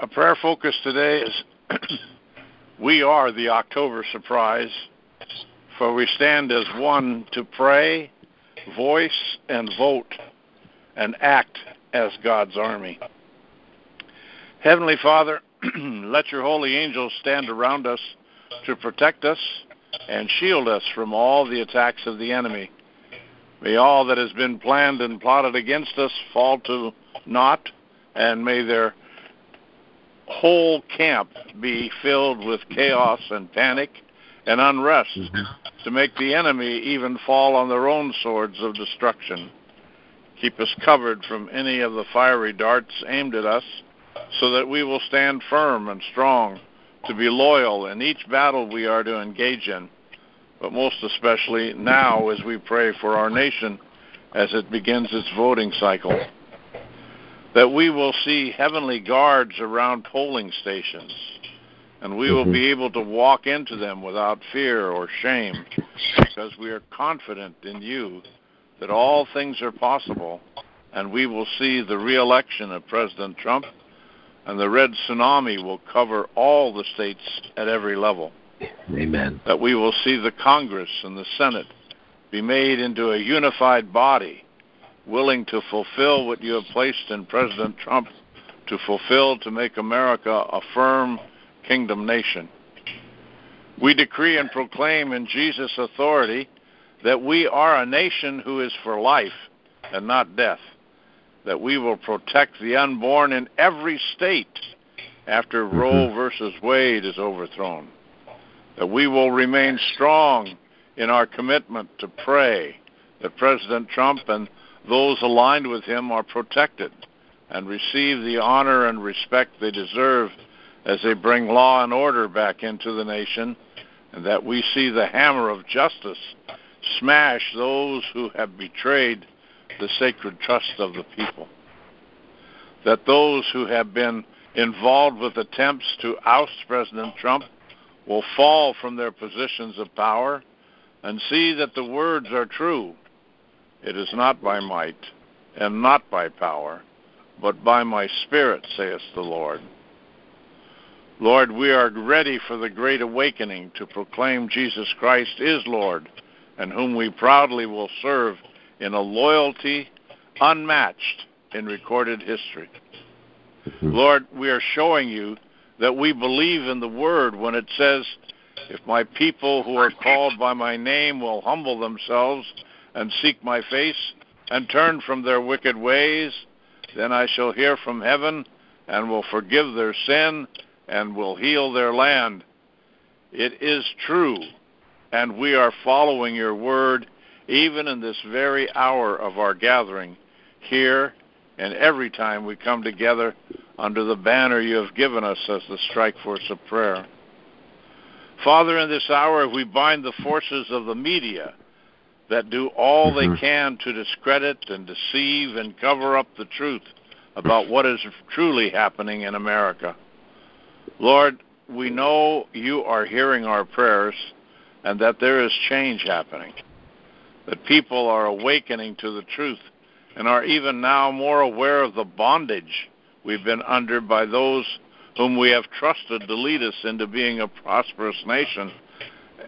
A prayer focus today is we are the October surprise, for we stand as one to pray, voice, and vote, and act as God's army. Heavenly Father, let your holy angels stand around us to protect us and shield us from all the attacks of the enemy. May all that has been planned and plotted against us fall to naught, and may their whole camp be filled with chaos and panic and unrest to make the enemy even fall on their own swords of destruction. Keep us covered from any of the fiery darts aimed at us, so that we will stand firm and strong to be loyal in each battle we are to engage in, but most especially now as we pray for our nation as it begins its voting cycle, that we will see heavenly guards around polling stations, and we will be able to walk into them without fear or shame, because we are confident in you that all things are possible, and we will see the re-election of President Trump, and the red tsunami will cover all the states at every level. Amen. That we will see the Congress and the Senate be made into a unified body, willing to fulfill what you have placed in President Trump to fulfill, to make America a firm kingdom nation. We decree and proclaim in Jesus' authority that we are a nation who is for life and not death, that we will protect the unborn in every state after Roe versus Wade is overthrown, that we will remain strong in our commitment to pray that President Trump and those aligned with him are protected and receive the honor and respect they deserve as they bring law and order back into the nation, and that we see the hammer of justice smash those who have betrayed the sacred trust of the people, that those who have been involved with attempts to oust President Trump will fall from their positions of power and see that the words are true. It is not by might and not by power, but by my spirit, saith the Lord. Lord, we are ready for the great awakening to proclaim Jesus Christ is Lord, and whom we proudly will serve in a loyalty unmatched in recorded history. Lord, we are showing you that we believe in the word when it says, if my people who are called by my name will humble themselves and seek my face and turn from their wicked ways, then I shall hear from heaven and will forgive their sin and will heal their land. It is true, and we are following your word even in this very hour of our gathering here, and every time we come together under the banner you have given us as the strike force of prayer. Father, in this hour we bind the forces of the media that do all they can to discredit and deceive and cover up the truth about what is truly happening in America. Lord, we know you are hearing our prayers and that there is change happening, that people are awakening to the truth and are even now more aware of the bondage we've been under by those whom we have trusted to lead us into being a prosperous nation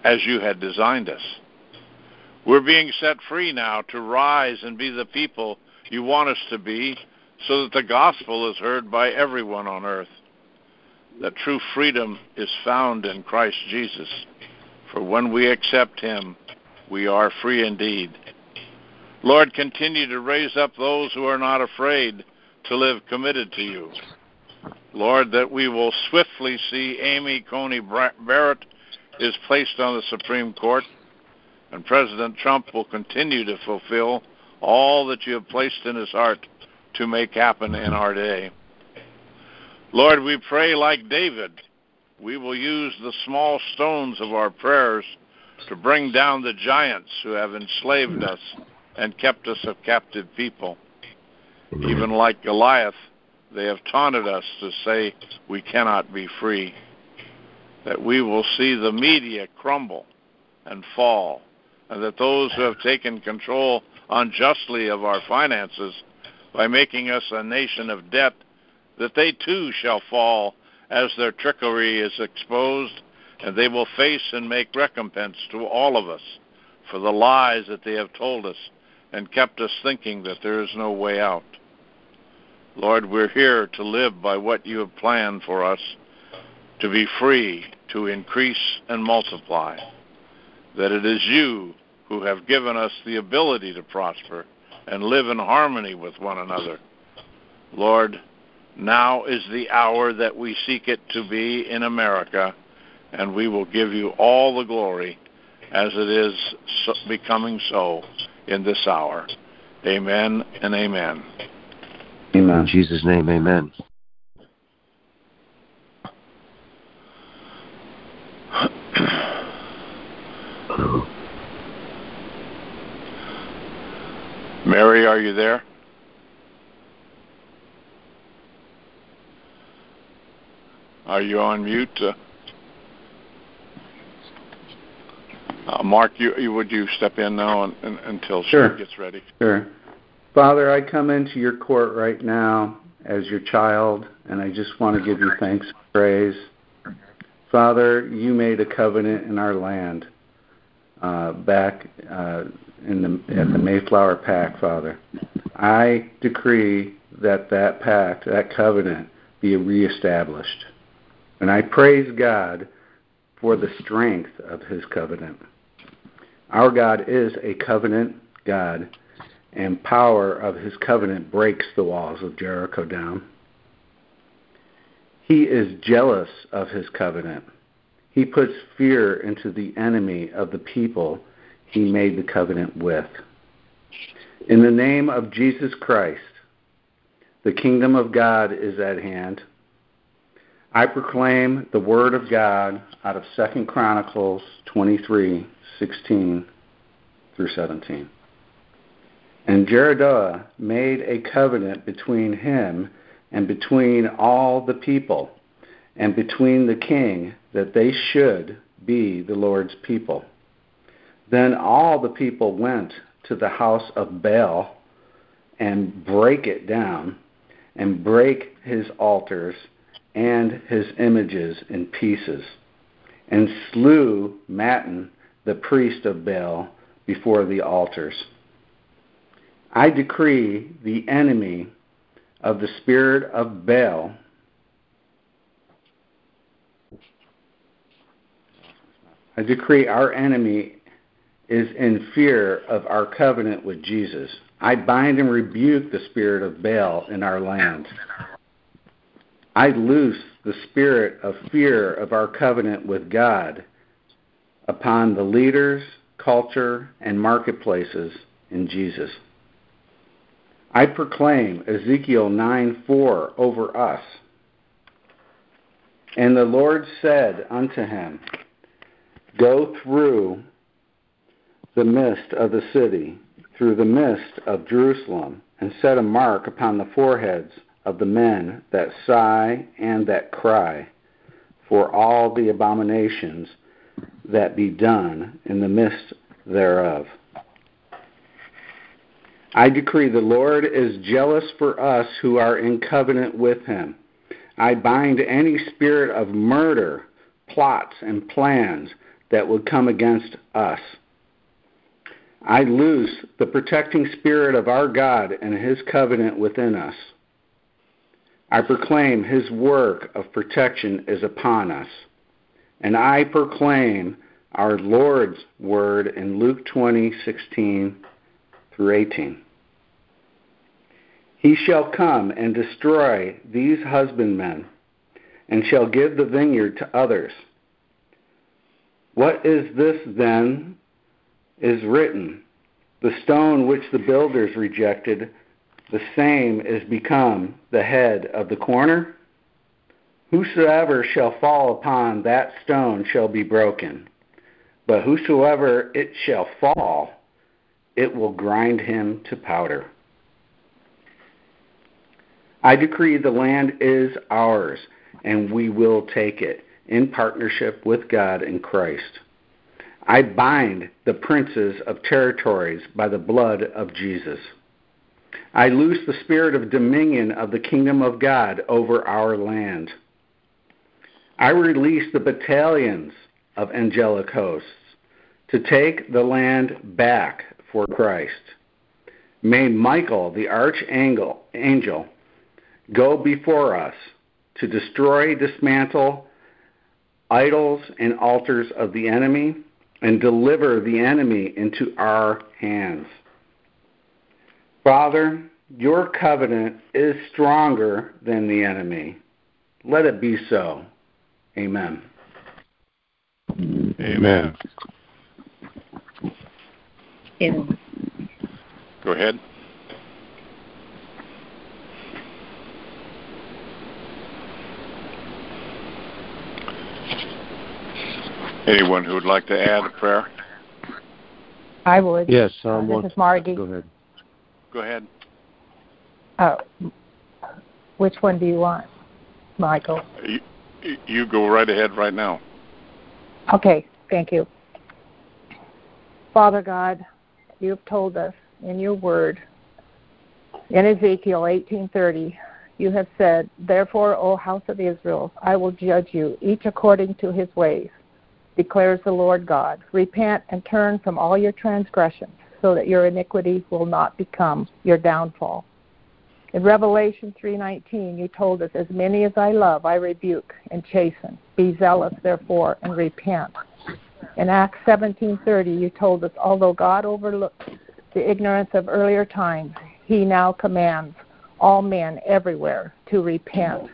as you had designed us. We're being set free now to rise and be the people you want us to be, so that the gospel is heard by everyone on earth, that true freedom is found in Christ Jesus, for when we accept him, we are free indeed. Lord, continue to raise up those who are not afraid to live committed to you. Lord, that we will swiftly see Amy Coney Barrett is placed on the Supreme Court, and President Trump will continue to fulfill all that you have placed in his heart to make happen in our day. Lord, we pray like David. We will use the small stones of our prayers to bring down the giants who have enslaved us and kept us a captive people. Even like Goliath, they have taunted us to say we cannot be free, that we will see the media crumble and fall, and that those who have taken control unjustly of our finances by making us a nation of debt that they too shall fall as their trickery is exposed, and they will face and make recompense to all of us for the lies that they have told us and kept us thinking that there is no way out. Lord, we're here to live by what you have planned for us, to be free, to increase and multiply, that it is you who have given us the ability to prosper and live in harmony with one another. Lord, now is the hour that we seek it to be in America, and we will give you all the glory as it is becoming so in this hour. Amen and amen. Amen. In Jesus' name, amen. Mary, are you there? Are you on mute? Mark, would you step in now until she gets ready? Sure. Father, I come into your court right now as your child, and I just want to give you thanks and praise. Father, you made a covenant in our land back at the Mayflower Pact, Father. I decree that pact, that covenant, be reestablished. And I praise God for the strength of his covenant. Our God is a covenant God, and power of his covenant breaks the walls of Jericho down. He is jealous of his covenant. He puts fear into the enemy of the people he made the covenant with. In the name of Jesus Christ, the kingdom of God is at hand. I proclaim the word of God out of 2 Chronicles 23:16 through 17. And Jeroboam made a covenant between him and between all the people and between the king that they should be the Lord's people. Then all the people went to the house of Baal and break it down and break his altars and his images in pieces and slew Mattan, the priest of Baal, before the altars. I decree the enemy of the spirit of Baal our enemy is in fear of our covenant with Jesus. I bind and rebuke the spirit of Baal in our land. I loose the spirit of fear of our covenant with God upon the leaders, culture, and marketplaces in Jesus. I proclaim Ezekiel 9:4 over us. And the Lord said unto him, Go through the midst of the city, through the midst of Jerusalem, and set a mark upon the foreheads of the men that sigh and that cry for all the abominations that be done in the midst thereof. I decree the Lord is jealous for us who are in covenant with him. I bind any spirit of murder, plots, and plans that would come against us. I loose the protecting spirit of our God and his covenant within us. I proclaim his work of protection is upon us. And I proclaim our Lord's word in Luke 20:16 through 18. He shall come and destroy these husbandmen, and shall give the vineyard to others. What is this then is written? The stone which the builders rejected, the same is become the head of the corner. Whosoever shall fall upon that stone shall be broken, but whosoever it shall fall, it will grind him to powder. I decree the land is ours, and we will take it in partnership with God and Christ. I bind the princes of territories by the blood of Jesus. I loose the spirit of dominion of the kingdom of God over our land. I release the battalions of angelic hosts to take the land back for Christ. May Michael, the archangel, go before us to destroy, dismantle idols and altars of the enemy, and deliver the enemy into our hands. Father, your covenant is stronger than the enemy. Let it be so. Amen. Amen. Amen. Go ahead. Anyone who would like to add a prayer? I would. Yes, this is Margie. Go ahead. Which one do you want, Michael? You go right ahead right now. Okay, thank you. Father God, you have told us in your word, in Ezekiel 18:30, you have said, "Therefore, O house of Israel, I will judge you, each according to his ways, declares the Lord God. Repent and turn from all your transgressions, so that your iniquity will not become your downfall." In Revelation 3:19, you told us, "As many as I love, I rebuke and chasten. Be zealous, therefore, and repent." In Acts 17:30, you told us, "Although God overlooked the ignorance of earlier times, he now commands all men everywhere to repent."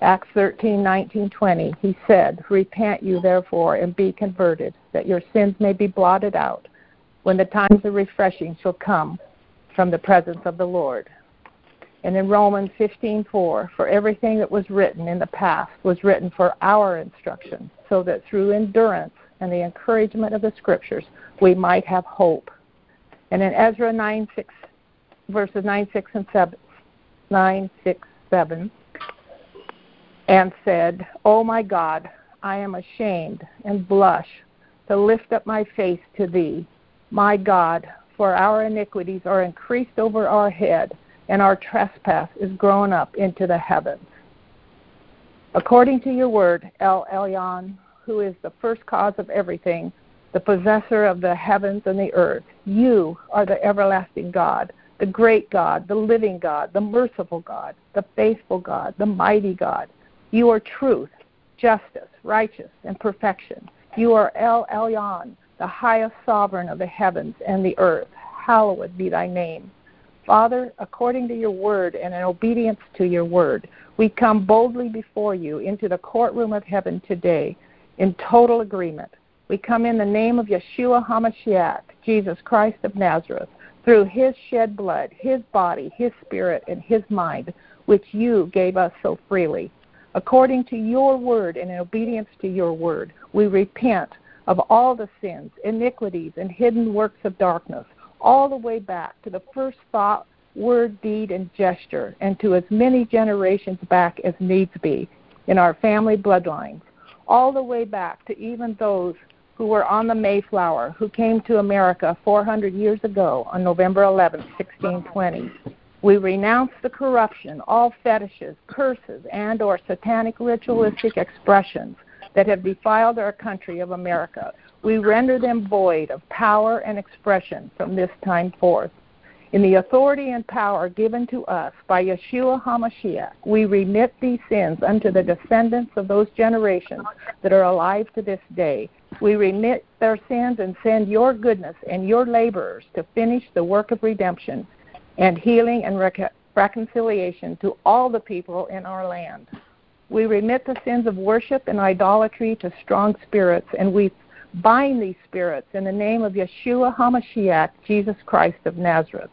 Acts 13:19-20, he said, "Repent you therefore and be converted, that your sins may be blotted out, when the times of refreshing shall come from the presence of the Lord." And in Romans 15:4, "For everything that was written in the past was written for our instruction, so that through endurance and the encouragement of the Scriptures we might have hope." And in Ezra 9:6, verses 9, 6, and 7, and said, "O my God, I am ashamed and blush to lift up my face to thee, my God, for our iniquities are increased over our head, and our trespass is grown up into the heavens." According to your word, El Elyon, who is the first cause of everything, the possessor of the heavens and the earth, you are the everlasting God, the great God, the living God, the merciful God, the faithful God, the mighty God. You are truth, justice, righteous, and perfection. You are El Elyon, the highest sovereign of the heavens and the earth. Hallowed be thy name. Father, according to your word and in obedience to your word, we come boldly before you into the courtroom of heaven today in total agreement. We come in the name of Yeshua HaMashiach, Jesus Christ of Nazareth, through his shed blood, his body, his spirit, and his mind, which you gave us so freely. According to your word and in obedience to your word, we repent of all the sins, iniquities, and hidden works of darkness, all the way back to the first thought, word, deed, and gesture, and to as many generations back as needs be in our family bloodlines, all the way back to even those who were on the Mayflower, who came to America 400 years ago on November 11, 1620. We renounce the corruption, all fetishes, curses, and or satanic ritualistic expressions that have defiled our country of America. We render them void of power and expression from this time forth. In the authority and power given to us by Yeshua HaMashiach, we remit these sins unto the descendants of those generations that are alive to this day. We remit their sins and send your goodness and your laborers to finish the work of redemption and healing and reconciliation to all the people in our land. We remit the sins of worship and idolatry to strong spirits, and we bind these spirits in the name of Yeshua HaMashiach, Jesus Christ of Nazareth.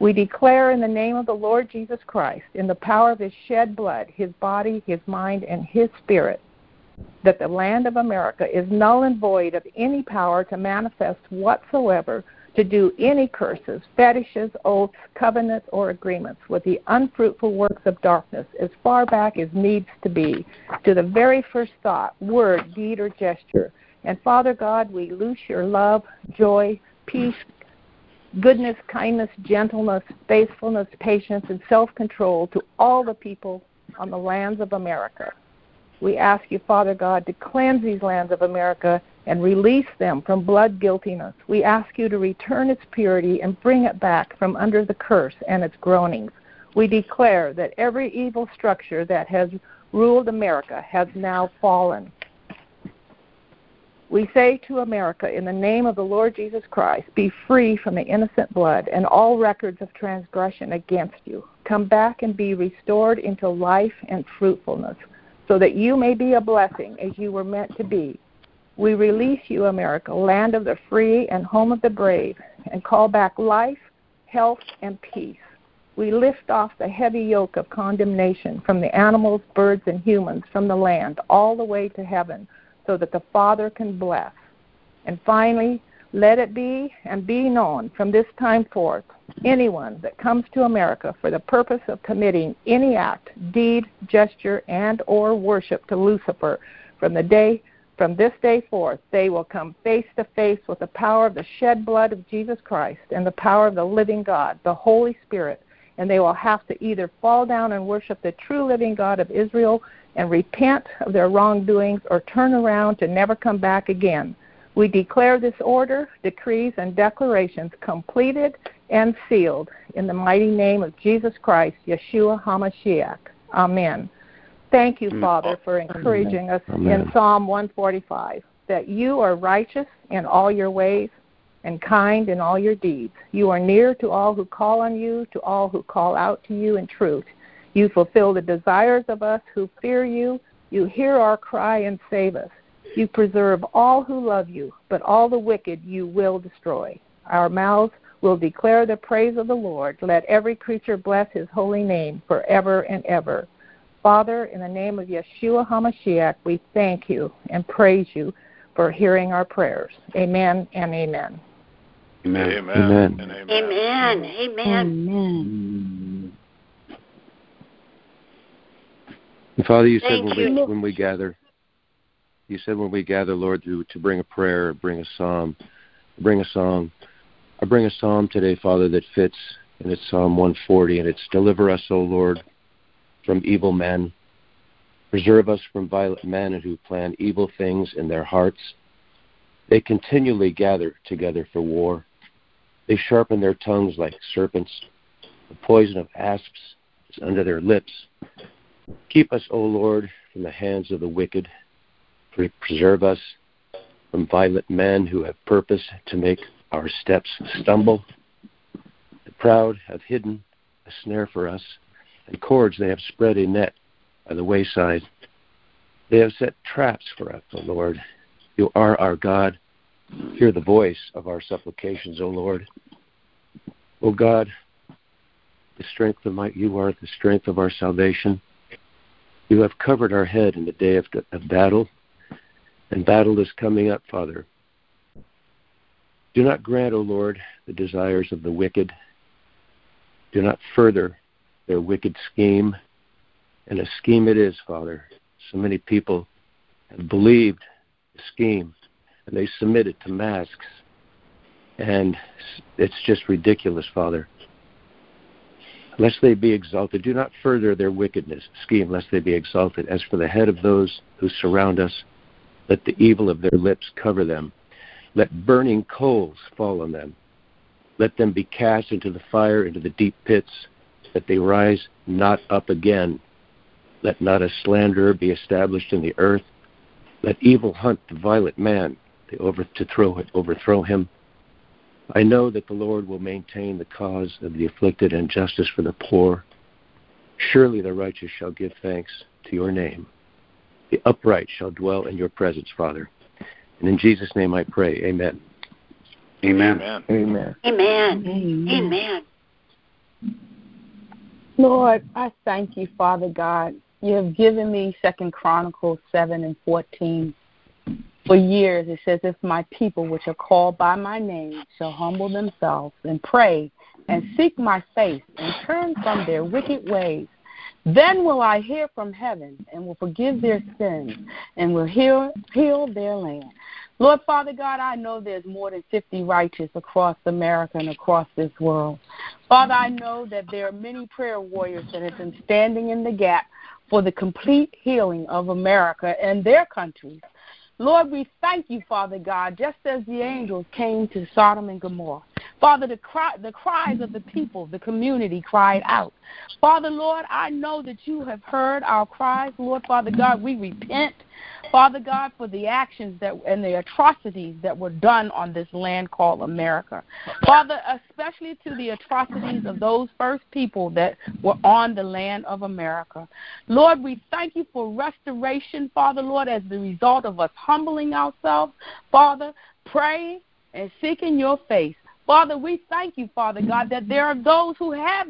We declare in the name of the Lord Jesus Christ, in the power of his shed blood, his body, his mind, and his spirit, that the land of America is null and void of any power to manifest whatsoever, to do any curses, fetishes, oaths, covenants, or agreements with the unfruitful works of darkness as far back as needs to be, to the very first thought, word, deed, or gesture. And Father God, we loose your love, joy, peace, goodness, kindness, gentleness, faithfulness, patience, and self-control to all the people on the lands of America. We ask you, Father God, to cleanse these lands of America and release them from blood guiltiness. We ask you to return its purity and bring it back from under the curse and its groanings. We declare that every evil structure that has ruled America has now fallen. We say to America, in the name of the Lord Jesus Christ, be free from the innocent blood and all records of transgression against you. Come back and be restored into life and fruitfulness, so that you may be a blessing as you were meant to be. We release you, America, land of the free and home of the brave, and call back life, health, and peace. We lift off the heavy yoke of condemnation from the animals, birds, and humans from the land all the way to heaven, so that the Father can bless. And finally, let it be and be known from this time forth, anyone that comes to America for the purpose of committing any act, deed, gesture, and or worship to Lucifer, from this day forth, they will come face to face with the power of the shed blood of Jesus Christ and the power of the living God, the Holy Spirit, and they will have to either fall down and worship the true living God of Israel and repent of their wrongdoings, or turn around to never come back again. We declare this order, decrees, and declarations completed and sealed in the mighty name of Jesus Christ, Yeshua HaMashiach. Amen. Thank you, Father, for encouraging us in Psalm 145, that you are righteous in all your ways and kind in all your deeds. You are near to all who call on you, to all who call out to you in truth. You fulfill the desires of us who fear you. You hear our cry and save us. You preserve all who love you, but all the wicked you will destroy. Our mouths will declare the praise of the Lord. Let every creature bless his holy name forever and ever. Father, in the name of Yeshua HaMashiach, we thank you and praise you for hearing our prayers. Amen and amen. Amen. Amen. Amen. Amen. Amen. And Father, you said when we gather, you said when we gather, Lord, to bring a prayer, bring a psalm, bring a song. I bring a psalm today, Father, that fits, and it's Psalm 140, and it's deliver us, O Lord, from evil men. Preserve us from violent men who plan evil things in their hearts. They continually gather together for war. They sharpen their tongues like serpents. The poison of asps is under their lips. Keep us, O Lord, from the hands of the wicked. Preserve us from violent men who have purpose to make our steps stumble. The proud have hidden a snare for us, and cords they have spread a net by the wayside. They have set traps for us, O Lord. You are our God. Hear the voice of our supplications, O Lord. O God, you are the strength of our salvation. You have covered our head in the day of battle, and battle is coming up, Father. Do not grant, O Lord, the desires of the wicked. Do not further their wicked scheme, and a scheme it is, Father. So many people have believed the scheme, and they submitted to masks, and it's just ridiculous, Father. Lest they be exalted, do not further their wickedness scheme, lest they be exalted. As for the head of those who surround us, let the evil of their lips cover them. Let burning coals fall on them. Let them be cast into the fire, into the deep pits, that they rise not up again. Let not a slanderer be established in the earth. Let evil hunt the violent man, overthrow him. I know that the Lord will maintain the cause of the afflicted and justice for the poor. Surely the righteous shall give thanks to your name. The upright shall dwell in your presence, Father. And in Jesus' name I pray, amen. Amen. Amen. Amen. Amen. Amen. Amen. Lord, I thank you, Father God. You have given me 2 Chronicles 7:14. For years it says, if my people which are called by my name shall humble themselves and pray and seek my face and turn from their wicked ways, then will I hear from heaven and will forgive their sins and will heal their land. Lord, Father God, I know there's more than 50 righteous across America and across this world. Father, I know that there are many prayer warriors that have been standing in the gap for the complete healing of America and their countries. Lord, we thank you, Father God, just as the angels came to Sodom and Gomorrah. Father, the cries of the people, the community cried out. Father, Lord, I know that you have heard our cries. Lord, Father God, we repent, Father God, for the actions that and the atrocities that were done on this land called America. Father, especially to the atrocities of those first people that were on the land of America. Lord, we thank you for restoration, Father, Lord, as the result of us humbling ourselves, Father, praying and seeking your face. Father, we thank you, Father God, that there are those who have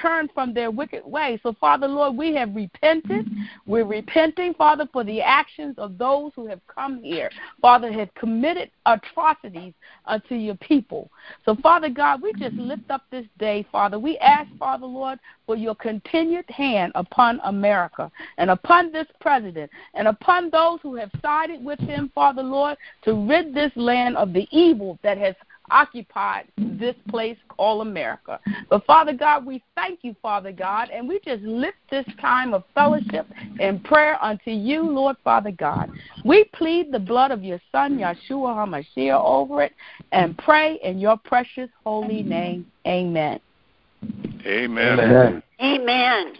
turned from their wicked ways. So, Father, Lord, we have repented. We're repenting, Father, for the actions of those who have come here, Father, have committed atrocities unto your people. So, Father God, we just lift up this day, Father. We ask, Father, Lord, for your continued hand upon America and upon this president and upon those who have sided with him, Father, Lord, to rid this land of the evil that has occupied this place called America. But Father God, we thank you, Father God, and we just lift this time of fellowship and prayer unto you, Lord Father God. We plead the blood of your Son, Yeshua HaMashiach, over it and pray in your precious holy name. Amen. Amen. Amen.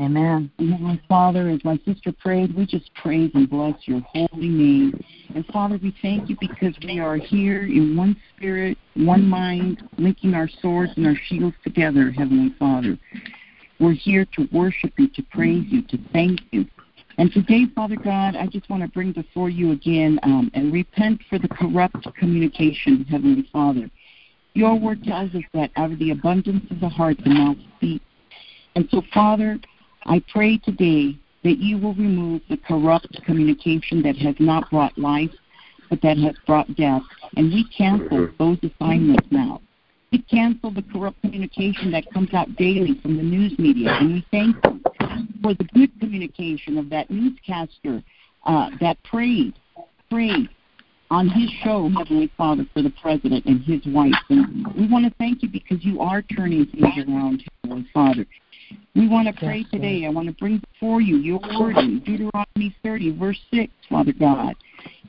Amen. Heavenly Father, as my sister prayed, we just praise and bless your holy name. And Father, we thank you because we are here in one spirit, one mind, linking our swords and our shields together, Heavenly Father. We're here to worship you, to praise you, to thank you. And today, Father God, I just want to bring before you again and repent for the corrupt communication, Heavenly Father. Your word tells us that out of the abundance of the heart, the mouth speaks. And so, Father, I pray today that you will remove the corrupt communication that has not brought life, but that has brought death. And we cancel those assignments now. We cancel the corrupt communication that comes out daily from the news media. And we thank you for the good communication of that newscaster that prayed on his show, Heavenly Father, for the president and his wife. And we want to thank you because you are turning things around, Heavenly Father. We want to pray today. I want to bring before you your word in Deuteronomy 30, verse 6, Father God,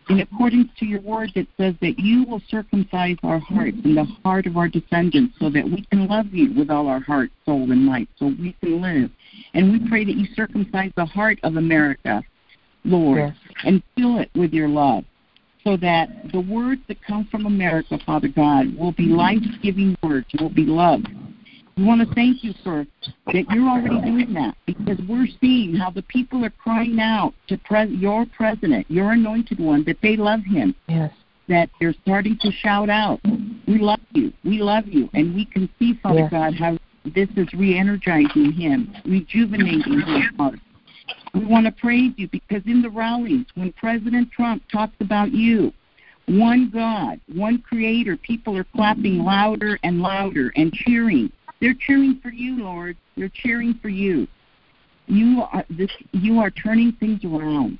in accordance to your word that says that you will circumcise our hearts and the heart of our descendants so that we can love you with all our heart, soul, and might, so we can live. And we pray that you circumcise the heart of America, Lord, and fill it with your love so that the words that come from America, Father God, will be life-giving words, will be love. We want to thank you, sir, that you're already doing that because we're seeing how the people are crying out to your president, your anointed one, that they love him, yes, that they're starting to shout out, we love you, and we can see, Father God, how this is re-energizing him, rejuvenating him, Father. We want to praise you because in the rallies, when President Trump talks about you, one God, one creator, people are clapping louder and louder and cheering. They're cheering for you, Lord. They're cheering for you. You are turning things around.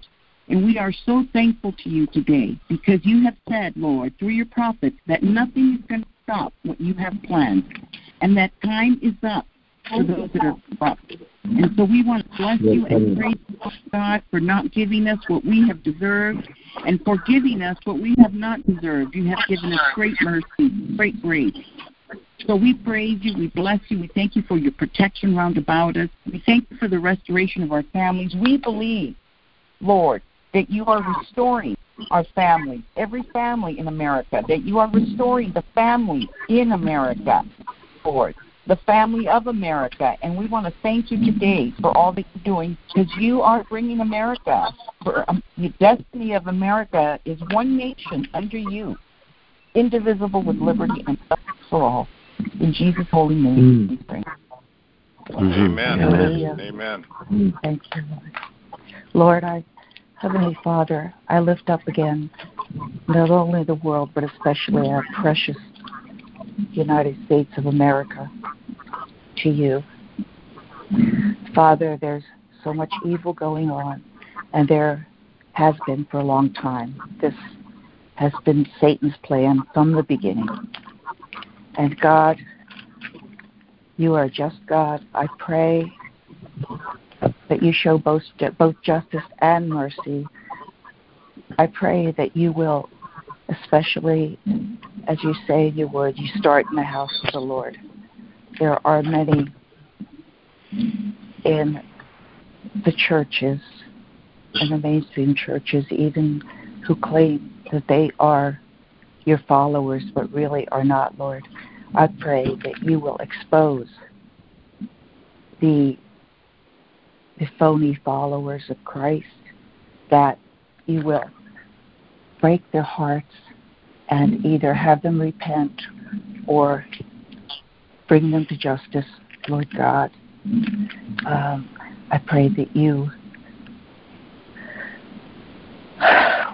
And we are so thankful to you today because you have said, Lord, through your prophets, that nothing is going to stop what you have planned and that time is up for those that are corrupt. And so we want to bless you and praise God for not giving us what we have deserved and for giving us what we have not deserved. You have given us great mercy, great grace. So we praise you, we bless you, we thank you for your protection round about us. We thank you for the restoration of our families. We believe, Lord, that you are restoring our families, every family in America, that you are restoring the family in America, Lord, the family of America. And we want to thank you today for all that you're doing because you are bringing America. The destiny of America is one nation under you, indivisible with liberty and justice for all. In Jesus' holy name, we pray. Amen. Amen. Amen. Thank you, Lord. Lord, Heavenly Father, I lift up again not only the world, but especially our precious United States of America to you. Father, there's so much evil going on, and there has been for a long time. This has been Satan's plan from the beginning. And God, you are just God. I pray that you show both justice and mercy. I pray that you will, especially as you say you would, you start in the house of the Lord. There are many in the churches, in the mainstream churches even, who claim that they are your followers but really are not, Lord. I pray that you will expose the phony followers of Christ, that you will break their hearts and either have them repent or bring them to justice, Lord God. I pray that you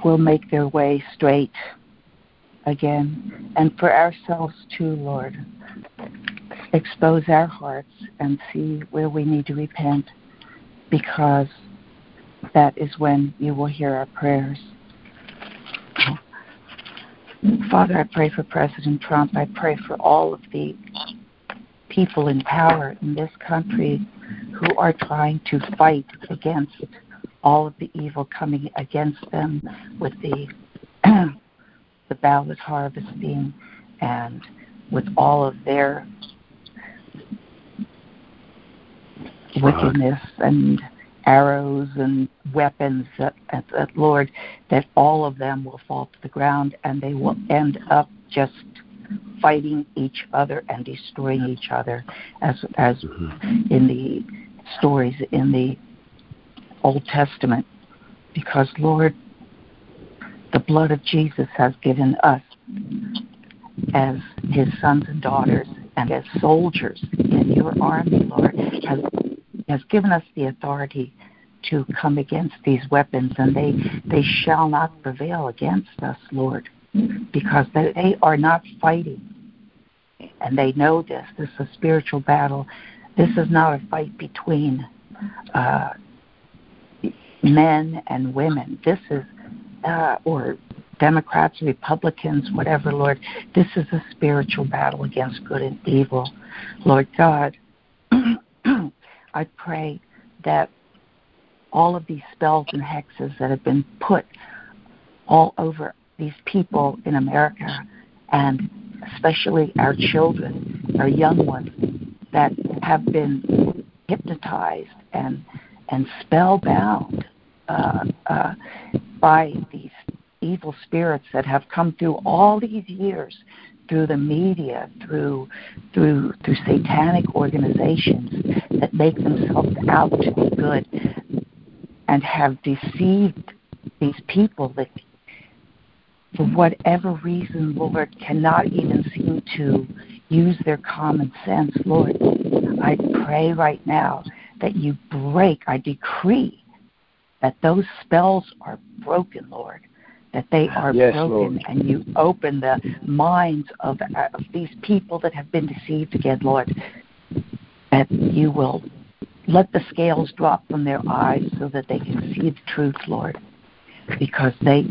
will make their way straight again. And for ourselves too, Lord, expose our hearts and see where we need to repent, because that is when you will hear our prayers. Father, I pray for President Trump. I pray for all of the people in power in this country who are trying to fight against all of the evil coming against them with the the ballot harvesting and with all of their wickedness and arrows and weapons, that, Lord, that all of them will fall to the ground and they will end up just fighting each other and destroying each other, as in the stories in the Old Testament. Because, Lord, the blood of Jesus has given us as his sons and daughters and as soldiers in your army, Lord, has given us the authority to come against these weapons, and they shall not prevail against us, Lord, because they are not fighting. And they know this. This is a spiritual battle. This is not a fight between men and women. This is or Democrats, Republicans, whatever, Lord. This is a spiritual battle against good and evil. Lord God, I pray that all of these spells and hexes that have been put all over these people in America, and especially our children, our young ones, that have been hypnotized and spellbound by these evil spirits that have come through all these years, through the media, through satanic organizations that make themselves out to be good and have deceived these people that, for whatever reason, Lord, cannot even seem to use their common sense. Lord, I pray right now that you break, I decree that those spells are broken, Lord, that they are broken, Lord. And you open the minds of these people that have been deceived again, Lord, that you will let the scales drop from their eyes so that they can see the truth, Lord, because they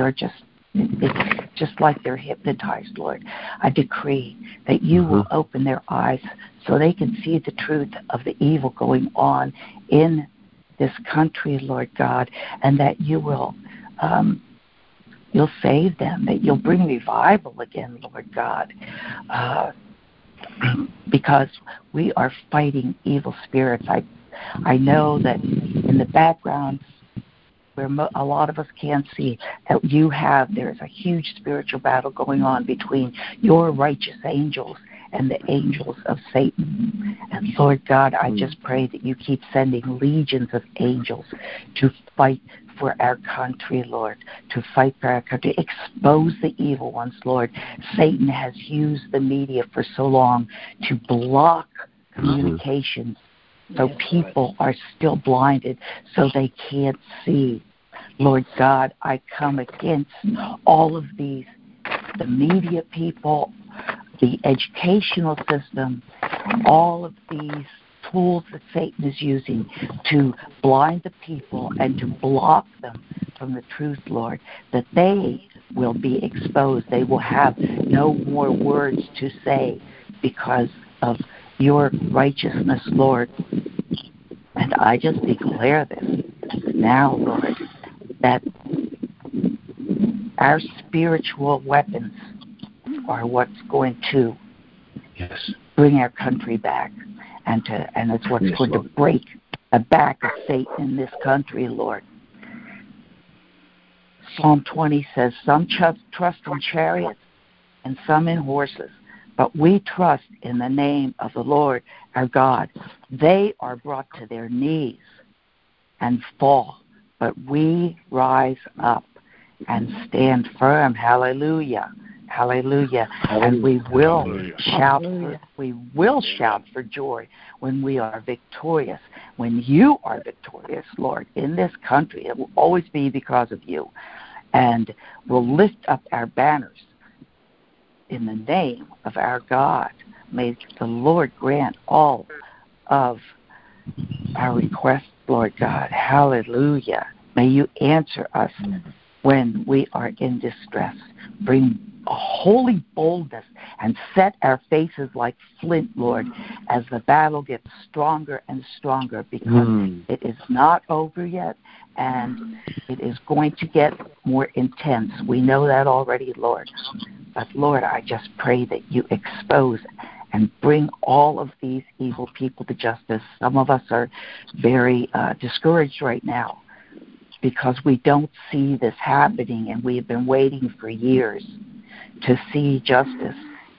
are just, it's just like they're hypnotized, Lord. I decree that you will open their eyes so they can see the truth of the evil going on in this country, Lord God, and that you will you'll save them, that you'll bring revival again, Lord God, because we are fighting evil spirits. I know that in the background, where a lot of us can't see, that you have, there is a huge spiritual battle going on between your righteous angels and the angels of Satan. And Lord God, I just pray that you keep sending legions of angels to fight for our country, Lord, to fight for our country. Expose the evil ones, Lord. Satan has used the media for so long to block communications, so people are still blinded, so they can't see. Lord God, I come against all of these, the media people, the educational system, all of these tools that Satan is using to blind the people and to block them from the truth, Lord, that they will be exposed. They will have no more words to say because of your righteousness, Lord. And I just declare this now, Lord, that our spiritual weapons are what's going to bring our country back, and it's what's going to break the back of Satan in this country, Lord. Psalm 20 says, some trust in chariots and some in horses, but we trust in the name of the Lord our God. They are brought to their knees and fall, but we rise up and stand firm. Hallelujah. Hallelujah. And we will shout for joy when we are victorious. When you are victorious, Lord, in this country, it will always be because of you. And we'll lift up our banners in the name of our God. May the Lord grant all of our requests, Lord God. Hallelujah. May you answer us when we are in distress. Bring a holy boldness and set our faces like flint, Lord, as the battle gets stronger and stronger, because it is not over yet, and it is going to get more intense. We know that already, Lord. But, Lord, I just pray that you expose and bring all of these evil people to justice. Some of us are very discouraged right now because we don't see this happening, and we have been waiting for years to see justice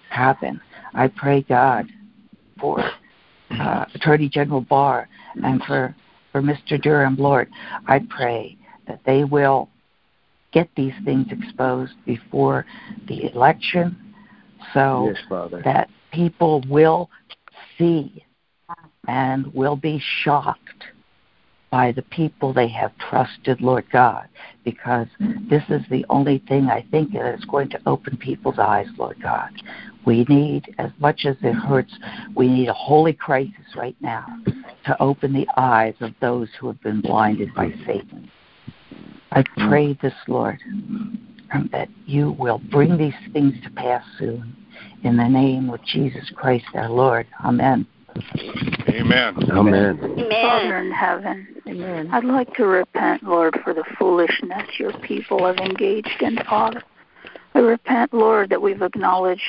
happen. I pray, God, for Attorney General Barr and for Mr. Durham, Lord. I pray that they will get these things exposed before the election that people will see and will be shocked by the people they have trusted, Lord God, because this is the only thing I think that is going to open people's eyes, Lord God. We need, as much as it hurts, we need a holy crisis right now to open the eyes of those who have been blinded by Satan. I pray this, Lord, that you will bring these things to pass soon. In the name of Jesus Christ, our Lord. Amen. Amen. Amen. Amen. Father in heaven, amen. I'd like to repent, Lord, for the foolishness your people have engaged in, Father. I repent, Lord, that we've acknowledged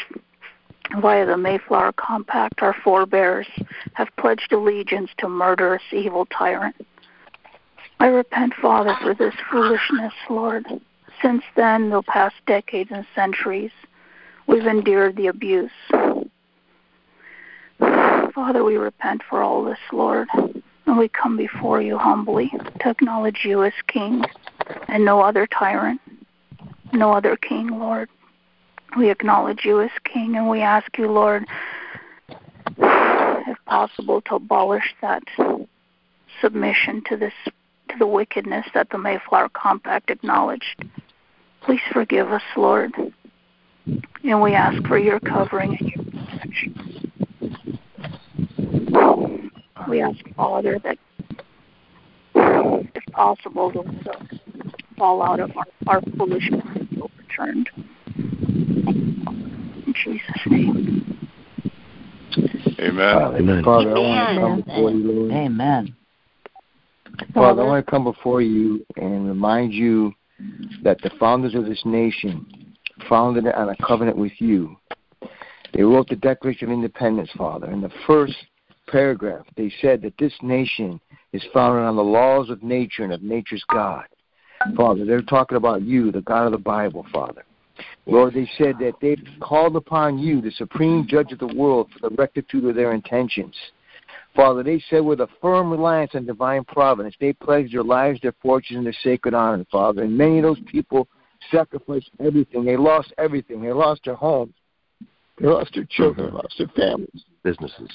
via the Mayflower Compact our forebears have pledged allegiance to murderous, evil tyrant. I repent, Father, for this foolishness, Lord. Since then, the past decades and centuries, we've endured the abuse. Father, we repent for all this, Lord, and we come before you humbly to acknowledge you as King and no other tyrant, no other king, Lord. We acknowledge you as King, and we ask you, Lord, if possible, to abolish that submission to the wickedness that the Mayflower Compact acknowledged. Please forgive us, Lord, and we ask for your covering and your protection. We ask, Father, that if possible, the fallout of our foolishness be overturned. In Jesus' name. Amen. Amen. Father, I want to come before you, Lord. Amen. Father, I want to come before you and remind you that the founders of this nation founded it on a covenant with you. They wrote the Declaration of Independence, Father, and the first paragraph, they said that this nation is founded on the laws of nature and of nature's God. Father, they're talking about you, the God of the Bible, Father. Lord, they said that they called upon you, the supreme judge of the world, for the rectitude of their intentions. Father, they said with a firm reliance on divine providence, they pledged their lives, their fortunes, and their sacred honor, Father. And many of those people sacrificed everything. They lost everything. They lost their homes. They lost their children. They lost their families. Businesses.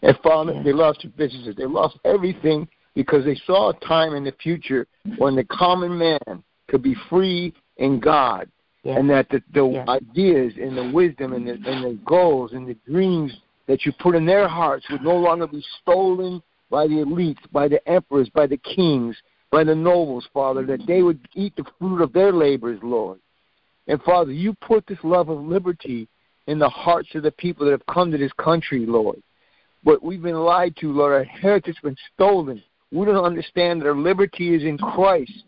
And Father, they lost their businesses. They lost everything because they saw a time in the future when the common man could be free in God, and that the ideas and the wisdom and the goals and the dreams that you put in their hearts would no longer be stolen by the elites, by the emperors, by the kings, by the nobles, Father, that they would eat the fruit of their labors, Lord. And, Father, you put this love of liberty in the hearts of the people that have come to this country, Lord. But we've been lied to, Lord. Our heritage has been stolen. We don't understand that our liberty is in Christ,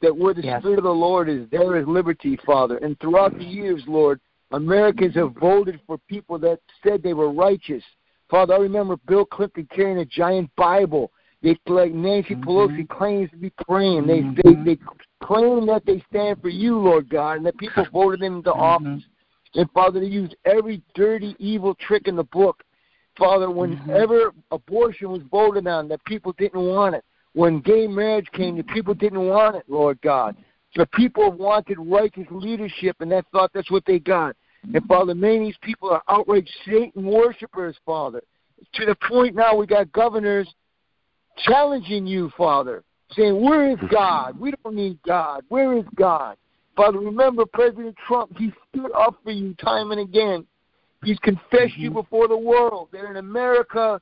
that where the Spirit of the Lord is, there is liberty, Father. And throughout the years, Lord, Americans have voted for people that said they were righteous. Father, I remember Bill Clinton carrying a giant Bible. They, like Nancy Pelosi claims to be praying. They claim that they stand for you, Lord God, and that people voted them into office. And, Father, they used every dirty, evil trick in the book. Father, whenever abortion was voted on, that people didn't want it. When gay marriage came, the people didn't want it, Lord God. The people wanted righteous leadership, and that thought that's what they got. And, Father, many of these people are outright Satan worshipers, Father. To the point now we got governors challenging you, Father, saying, where is God? We don't need God. Where is God? Father, remember President Trump, he stood up for you time and again. He's confessed you before the world that in America,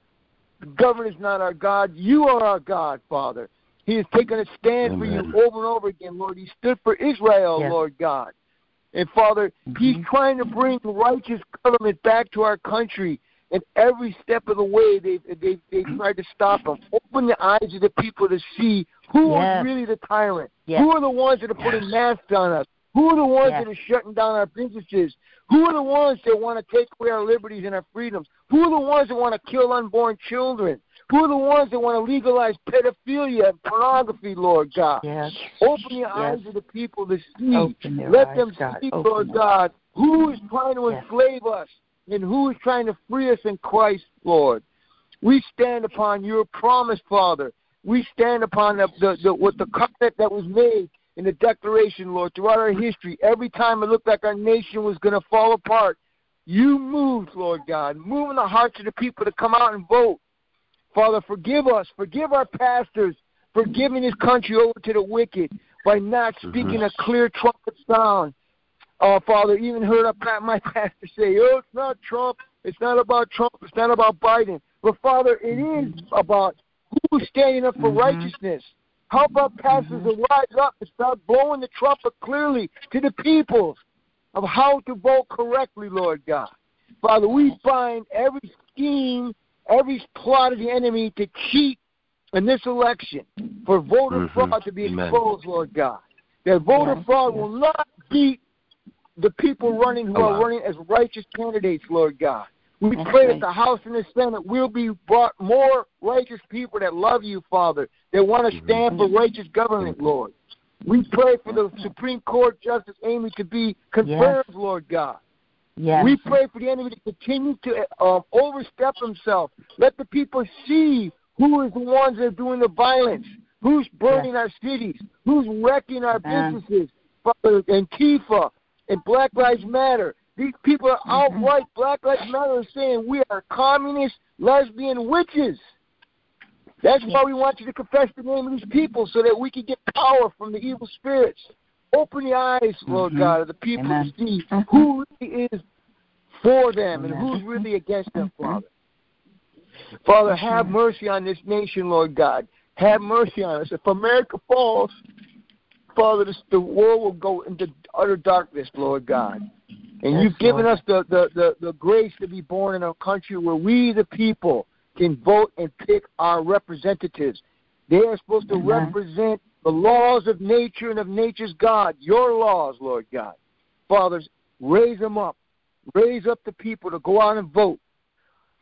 the government is not our God. You are our God, Father. He has taken a stand for you over and over again, Lord. He stood for Israel, Lord God. And, Father, he's trying to bring righteous government back to our country. And every step of the way, they've tried to stop him. Open the eyes of the people to see who are really the tyrant. Who are the ones that are putting masks on us? Who are the ones that are shutting down our businesses? Who are the ones that want to take away our liberties and our freedoms? Who are the ones that want to kill unborn children? Who are the ones that want to legalize pedophilia and pornography, Lord God? Open the eyes of the people to see. Let them see, Lord God, who is trying to enslave us and who is trying to free us in Christ, Lord. We stand upon your promise, Father. We stand upon the covenant that was made in the declaration, Lord, throughout our history. Every time it looked like our nation was going to fall apart, you moved, Lord God, moving the hearts of the people to come out and vote. Father, forgive us. Forgive our pastors for giving this country over to the wicked by not speaking a clear trumpet sound. Father, even heard my pastor say, oh, it's not Trump. It's not about Trump. It's not about Biden. But, Father, it is about who's standing up for righteousness. Help our pastors to rise up and start blowing the trumpet clearly to the people of how to vote correctly, Lord God. Father, we bind every scheme, every plot of the enemy to cheat in this election for voter fraud to be exposed, Lord God. That voter fraud will not beat the people running who are running as righteous candidates, Lord God. We pray that the House and the Senate will be brought more righteous people that love you, Father, that want to stand for righteous government, Lord. We pray for the Supreme Court Justice Amy to be confirmed, Lord God. We pray for the enemy to continue to overstep himself. Let the people see who is the ones that are doing the violence, who's burning our cities, who's wrecking our businesses, Father, Antifa, and Black Lives Matter. These people are outright, Black Lives Matter is saying we are communist, lesbian witches. That's why we want you to confess the name of these people so that we can get power from the evil spirits. Open the eyes, Lord God, of the people to see who really is for them and who's really against them, Father. Father, have mercy on this nation, Lord God. Have mercy on us. If America falls, Father, the world will go into utter darkness, Lord God. And you've given us the grace to be born in a country where we, the people, can vote and pick our representatives. They are supposed to represent the laws of nature and of nature's God, your laws, Lord God. Fathers, raise them up. Raise up the people to go out and vote.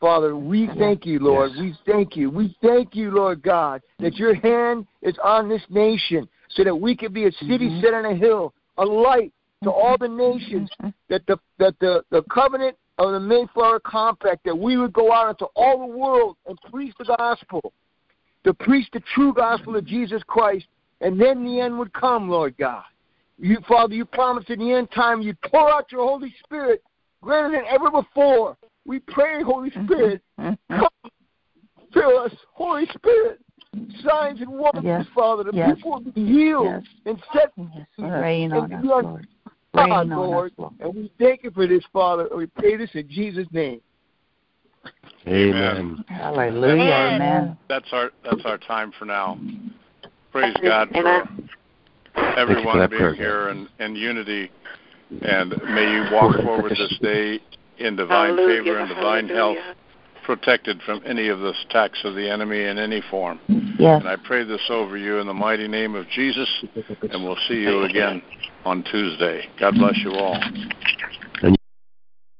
Father, we thank you, Lord. We thank you. We thank you, Lord God, that your hand is on this nation so that we can be a city set on a hill, a light to all the nations, that the covenant of the Mayflower Compact, that we would go out into all the world and preach the gospel, to preach the true gospel of Jesus Christ, and then the end would come, Lord God. You, Father, you promised in the end time you'd pour out your Holy Spirit greater than ever before. We pray, Holy Spirit, come fill us, Holy Spirit. Signs and wonders, Father, the people will be healed and set and be on God, Lord. And we thank you for this, Father. We pray this in Jesus' name. Amen. Hallelujah. Amen. That's our time for now. Praise God for everyone being here in unity, and may you walk forward this day in divine favor and divine health, protected from any of the attacks of the enemy in any form. Yes. And I pray this over you in the mighty name of Jesus, and we'll see you again on Tuesday. God bless you all.